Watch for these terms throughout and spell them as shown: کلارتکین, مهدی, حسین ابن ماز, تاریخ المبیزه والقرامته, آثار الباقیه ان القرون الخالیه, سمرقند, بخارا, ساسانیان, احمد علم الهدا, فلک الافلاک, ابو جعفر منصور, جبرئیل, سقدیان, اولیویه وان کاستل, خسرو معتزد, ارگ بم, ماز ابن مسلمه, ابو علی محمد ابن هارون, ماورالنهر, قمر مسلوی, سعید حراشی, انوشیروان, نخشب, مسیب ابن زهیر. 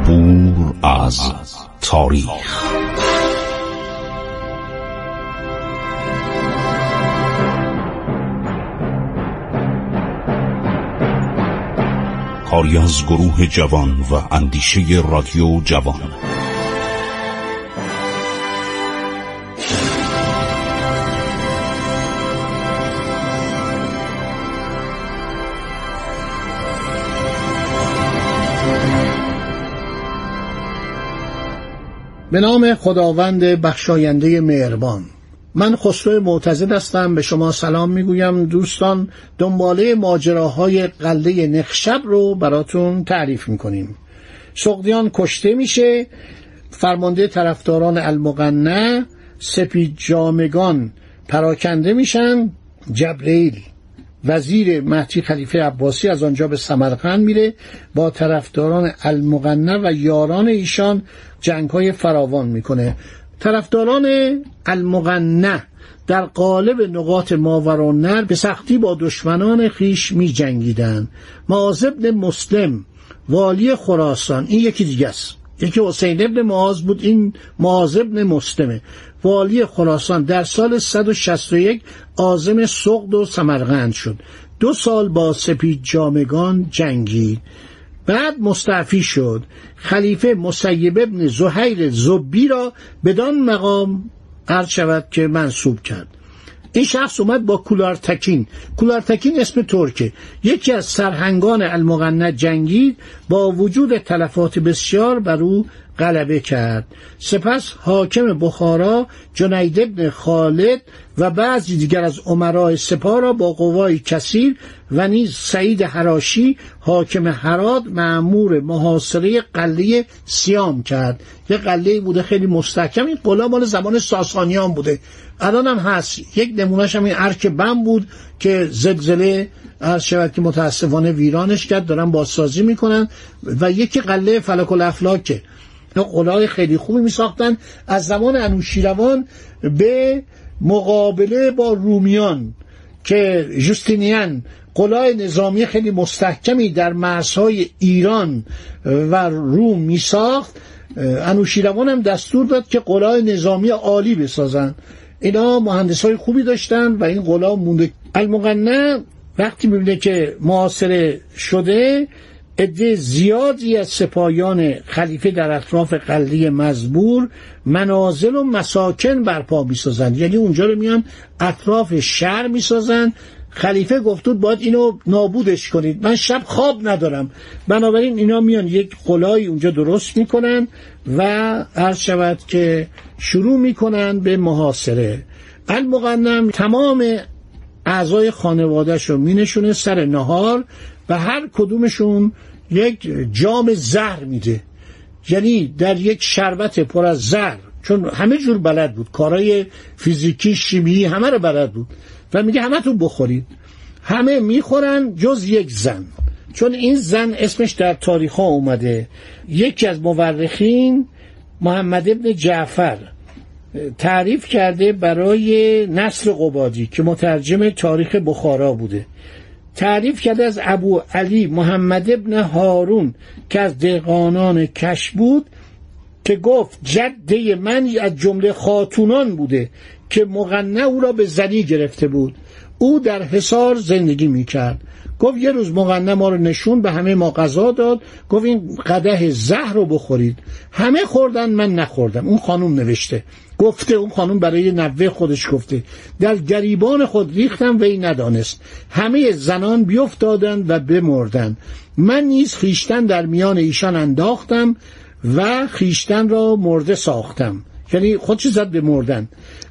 عبور از تاریخ. کاری از گروه جوان و اندیشه رادیو جوان. به نام خداوند بخشاینده مهربان. من خسرو معتزد هستم، به شما سلام میگویم. دوستان، دنباله ماجراهای قلده نخشب رو براتون تعریف میکنیم. سقدیان کشته میشه، فرمانده طرفداران المقنع، سپید جامگان پراکنده میشن، جبرئیل وزیر مهدی خلیفه عباسی از آنجا به سمرقند میره، با طرفداران المقنع و یاران ایشان جنگ‌های فراوان میکنه. طرفداران المقنع در قالب نقاط ماورالنهر به سختی با دشمنان خیش می جنگیدن. ماز ابن مسلم والی خراسان، این یکی دیگه است، یکی حسین ابن ماز بود، این ماز ابن مسلمه، والی خراسان در سال 161 عازم سقد و سمرقند شد. 2 سال با سپید جامگان جنگید، بعد مستعفی شد. خلیفه مسیب ابن زهیر زبی را بدان مقام عرض شود که منصوب کرد. این شخص اومد با کلارتکین، کلارتکین اسم ترکه، یکی از سرهنگان المقنع جنگید، با وجود تلفات بسیار بر او غلبه کرد. سپس حاکم بخارا جنید ابن خالد و بعضی دیگر از امرای سپاه را با قوای کثیر و نیز سعید حراشی حاکم هرات مأمور محاصره قلعه سیام کرد. یه قلعه بوده خیلی مستحکم، این قلعه مال زمان ساسانیان بوده، الان هم هست. یک نمونهش هم این ارگ بم بود که زلزله عرض شود که متاسفانه ویرانش کرد، دارن بازسازی میکنن. و یکی قلعه فلک الافلاکه، قلعه خیلی خوبی می ساختن. از زمان انوشیروان به مقابله با رومیان که جوستینیان قلعه نظامی خیلی مستحکمی در مرزهای ایران و روم می ساخت، انوشیروان هم دستور داد که قلعه نظامی عالی بسازن. اینا مهندسای خوبی داشتن و این قلعه مونده. المقنع وقتی میبینه که محاصره شده، عده زیادی از سپاهیان خلیفه در اطراف قلعه مزبور منازل و مساکن برپا می‌سازند، یعنی اونجا رو میان اطراف شهر می‌سازند. خلیفه گفته بود باید اینو نابودش کنید، من شب خواب ندارم. بنابراین اینا میان یک قلعه اونجا درست میکنن و عرض شود که شروع میکنن به محاصره. المقنع تمام اعضای خانواده‌شو مینشونه سر نهار و هر کدومشون یک جام زهر میده، یعنی در یک شربت پر از زهر، چون همه جور بلد بود، کارهای فیزیکی شیمیایی همه رو بلد بود، و میگه همه تو بخورید. همه میخورن جز یک زن، چون این زن اسمش در تاریخ ها اومده. یکی از مورخین محمد ابن جعفر تعریف کرده برای نصر قبادی که مترجم تاریخ بخارا بوده، تعریف کرده از ابو علی محمد ابن هارون که از دهقانان کش بود، که گفت جده من از جمله خاتونان بوده که مقنع او را به زنی گرفته بود، او در حصار زندگی میکرد. گفت یه روز مقنع ما رو نشون، به همه ما غذا داد، گفت این قدح زهر رو بخورید. همه خوردن، من نخوردم. اون خانم نوشته، گفته اون خانم برای نوه خودش گفته، در گریبان خود ریختم وی ندانست، همه زنان بیفتادند و بمردند، من نیز خیشتن در میان ایشان انداختم و خیشتن را مرده ساختم، یعنی خودش زد به مردن،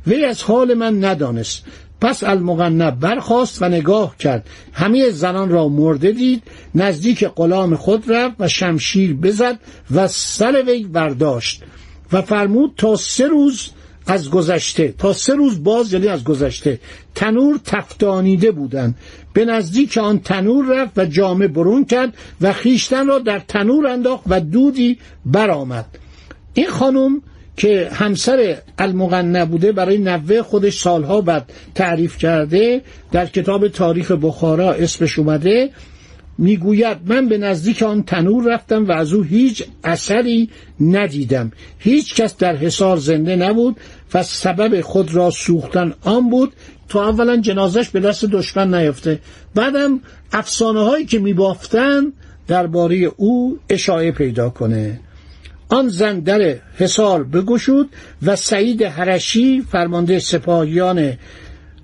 وی از حال من ندانست. پس المقنع برخاست و نگاه کرد، همه زنان را مرده دید، نزدیک غلام خود رفت و شمشیر بزد و سر وی برداشت و فرمود تا 3 روز از گذشته، تا 3 روز باز یعنی از گذشته، تنور تفتانیده بودند. به نزدیک آن تنور رفت و جامه برون کرد و خیشتن را در تنور انداخت و دودی برآمد. این خانم که همسر المقنع بوده، برای نوه خودش سالها بعد تعریف کرده، در کتاب تاریخ بخارا اسمش اومده، میگوید من به نزدیک آن تنور رفتم و از او هیچ اثری ندیدم. هیچ کس در حصار زنده نبود و سبب خود را سوختن آن بود تا اولا جنازش به دست دشمن نیفته، بعدم افسانه هایی که میبافتن درباره او اشاعه پیدا کنه. آن زن در حصار بگشود و سعید حراشی فرمانده سپاهیان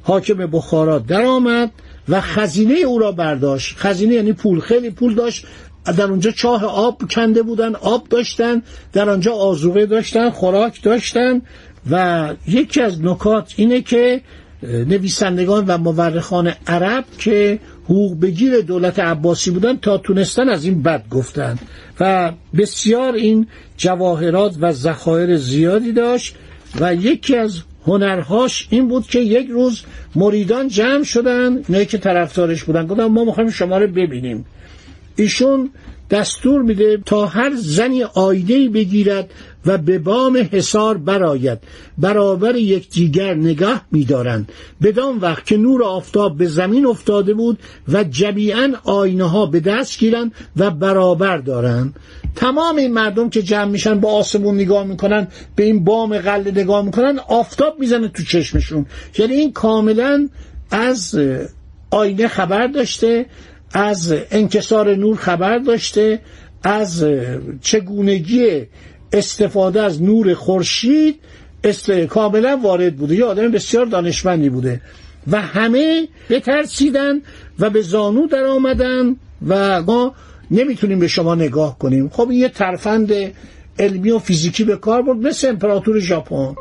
حاکم بخارا در آمد و خزینه او را برداشت. خزینه یعنی پول، خیلی پول داشت. در اونجا چاه آب کنده بودن، آب داشتن، در آنجا آذوقه داشتن، خوراک داشتن. و یکی از نکات اینه که نویسندگان و مورخان عرب که حقوق بگیر دولت عباسی بودن تا تونستن از این بد گفتن و بسیار این جواهرات و ذخایر زیادی داشت. و یکی از هنرهاش این بود که یک روز مریدان جمع شدن، اینایی که طرفدارش بودن، گفتن ما می‌خوایم شما رو ببینیم. ایشون دستور میده تا هر زنی آیده‌ای بگیرد و به بام حصار براید، برابر یکدیگر نگاه می‌دارند. بدان وقت که نور آفتاب به زمین افتاده بود و جمیعاً آینه‌ها به دست گیرند و برابر دارند. تمام این مردم که جمع میشن با آسمون نگاه میکنن، به این بام قلده نگاه میکنن، آفتاب میزنه تو چشمشون. یعنی این کاملا از آینه خبر داشته، از انکسار نور خبر داشته، از چگونگی استفاده از نور خورشید کاملا وارد بوده. یه آدم بسیار دانشمندی بوده و همه بترسیدن و به زانو در آمدن و ما نمیتونیم به شما نگاه کنیم. خب این یه ترفند علمی و فیزیکی به کار برد، مثل امپراتور ژاپن.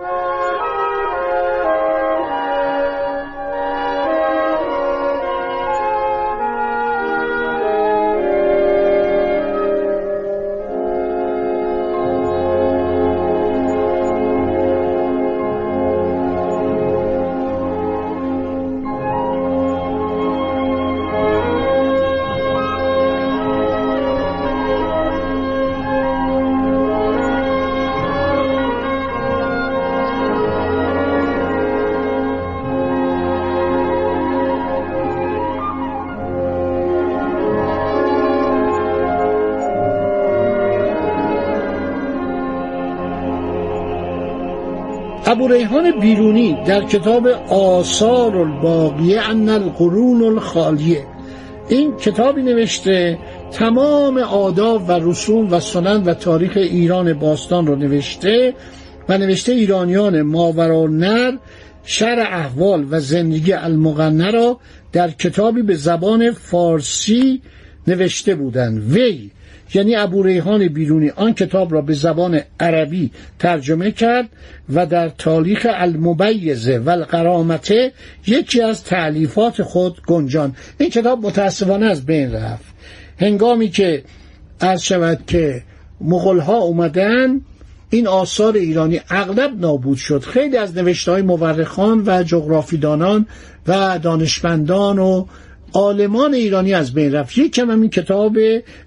ابو ریحان بیرونی در کتاب آثار الباقیه ان القرون الخالیه، این کتابی نوشته تمام آداب و رسوم و سنن و تاریخ ایران باستان رو نوشته و نوشته ایرانیان ماورالنهر شرح احوال و زندگی المقنع را در کتابی به زبان فارسی نوشته بودند. وی یعنی ابو ریحان بیرونی آن کتاب را به زبان عربی ترجمه کرد و در تاریخ المبیزه والقرامته یکی از تألیفات خود گنجان. این کتاب متاسفانه از بین رفت هنگامی که عرض شود که مغول‌ها اومدن. این آثار ایرانی اغلب نابود شد. خیلی از نوشته‌های مورخان و جغرافیدانان و دانشمندان و عالمان ایرانی از بین رفت. یکم هم این کتاب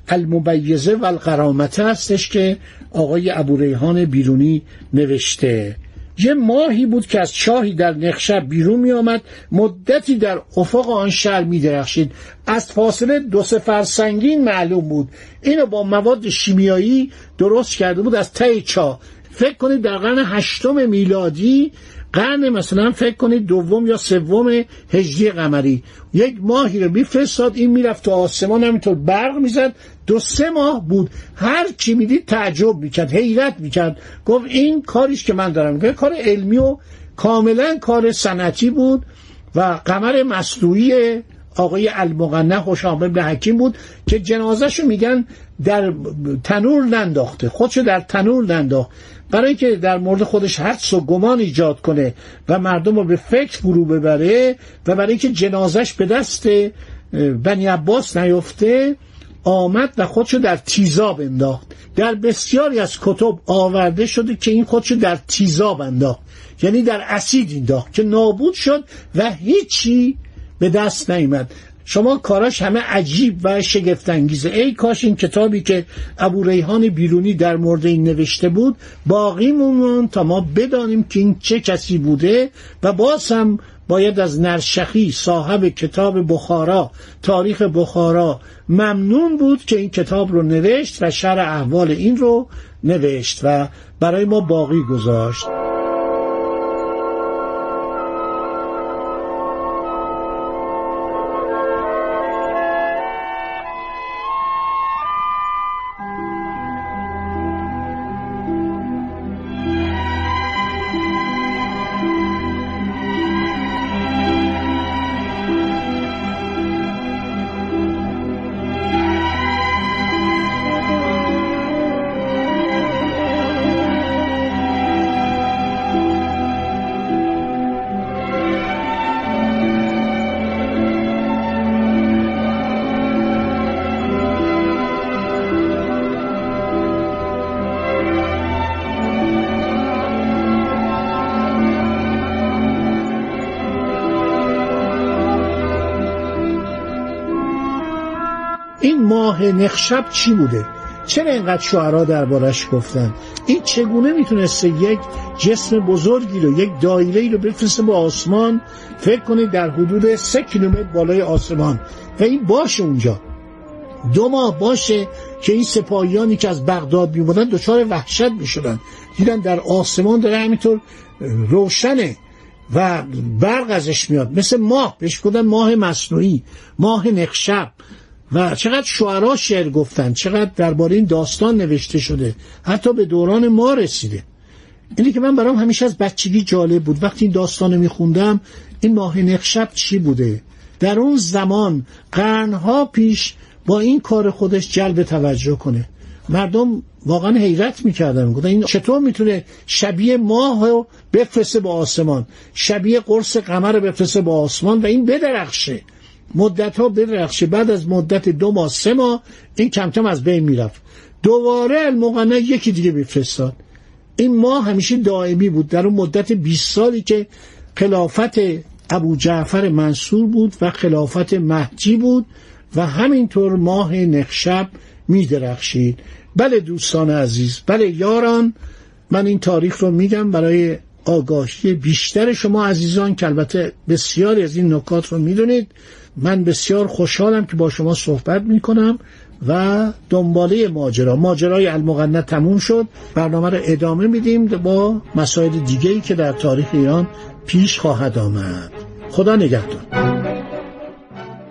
المبیزه والقرامته هستش که آقای ابو ریحان بیرونی نوشته. یه ماهی بود که از چاهی در نخشب بیرون می آمد، مدتی در افق آن شهر می درخشید. از فاصله 2-3 فرسنگین معلوم بود. اینو با مواد شیمیایی درست کرده بود از ته چاه. فکر کنید در قرن 8 میلادی، قرن مثلا فکر کنید 2 یا 3 هجری قمری، یک ماهی رو میفرستاد، این میرفت تو آسمان همینطور برق میزد. 2-3 ماه بود. هر کی میدید تعجب میکرد، حیرت میکرد، گفت این کاریش که من دارم میکنم کار علمی و کاملا کار صنعتی بود. و قمر مسلوی آقای المقنع هشام ابن حکیم بود که جنازه‌شو میگن در تنور ننداخته، خودشو در تنور ننداخت برای که در مورد خودش حدس و گمان ایجاد کنه و مردم رو به فکر فرو ببره و برای که جنازش به دست بنی عباس نیفته آمد و خودشو در تیزاب انداخت. در بسیاری از کتب آورده شده که این خودشو در تیزاب انداخت، یعنی در اسید انداخت که نابود شد و هیچی به دست نیامد. شما کاراش همه عجیب و شگفت‌انگیزه. ای کاش این کتابی که ابو ریحان بیرونی در مورد این نوشته بود باقی موند تا ما بدانیم که این چه کسی بوده. و باز هم باید از نرشخی صاحب کتاب بخارا، تاریخ بخارا، ممنون بود که این کتاب رو نوشت و شرح احوال این رو نوشت و برای ما باقی گذاشت. ماه نخشب چی بوده؟ چرا اینقدر شعرا دربارش گفتن؟ این چگونه میتونسته یک جسم بزرگی رو، یک دایره‌ای رو بفرسته به آسمان؟ فکر کنید در حدود 3 کیلومتر بالای آسمان و این باشه اونجا. 2 ماه باشه که این سپاهیانی که از بغداد میومدن دچار وحشت میشدن، دیدن در آسمان داره همینطور روشنه و برق ازش میاد، مثل ماه، بهش گفتن ماه مصنوعی، ماه نخشب. و چقدر شعرا شعر گفتن، چقدر درباره این داستان نوشته شده، حتی به دوران ما رسیده. اینی که من برام همیشه از بچگی جالب بود وقتی این داستانو میخوندم، این ماه نخشب چی بوده؟ در اون زمان قرنها پیش با این کار خودش جلب توجه کنه. مردم واقعا حیرت میکردن، گفتن این چطور میتونه شبیه ماه رو بفرسته به آسمان، شبیه قرص قمر رو بفرسته به آسمان و این بدرخشه، مدت ها بدرخشه. بعد از مدت 2 ماه 3 ماه این کمتم از بین میرفت، دوباره المقنع یکی دیگه میفرستاد. این ماه همیشه دائمی بود. در اون مدت 20 سالی که خلافت ابو جعفر منصور بود و خلافت مهدی بود و همینطور ماه نخشب میدرخشید. بله دوستان عزیز، بله یاران، من این تاریخ رو میگم برای آگاهی بیشتر شما عزیزان که البته بسیاری از این نکات رو میدونید. من بسیار خوشحالم که با شما صحبت میکنم و دنباله ماجرای المقنع تموم شد. برنامه رو ادامه میدیم با مسائل دیگه‌ای که در تاریخ ایران پیش خواهد آمد. خدا نگهدار.